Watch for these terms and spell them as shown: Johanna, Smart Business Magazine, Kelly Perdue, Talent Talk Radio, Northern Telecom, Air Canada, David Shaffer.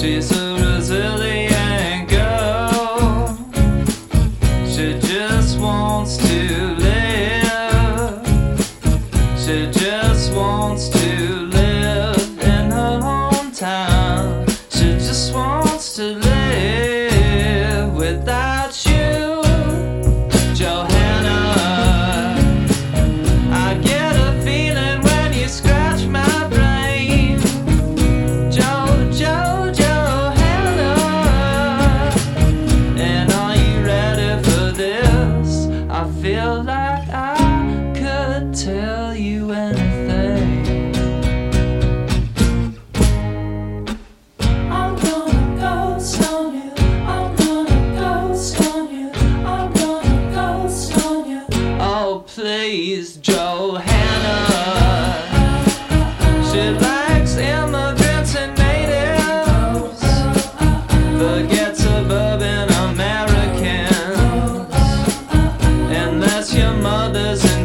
She's so resilient girl. She just wants to live. She just wants to live in her hometown. She just wants to live without you, Johanna. I get a feeling when you scratch my brain, Johanna. And are you ready for this? I feel like I could tell you anything. I'm gonna ghost on you. I'm gonna ghost on you. I'm gonna ghost on you. Oh, please, Johanna. She likes immigrants and natives, forget suburban Americans. Unless your mother's in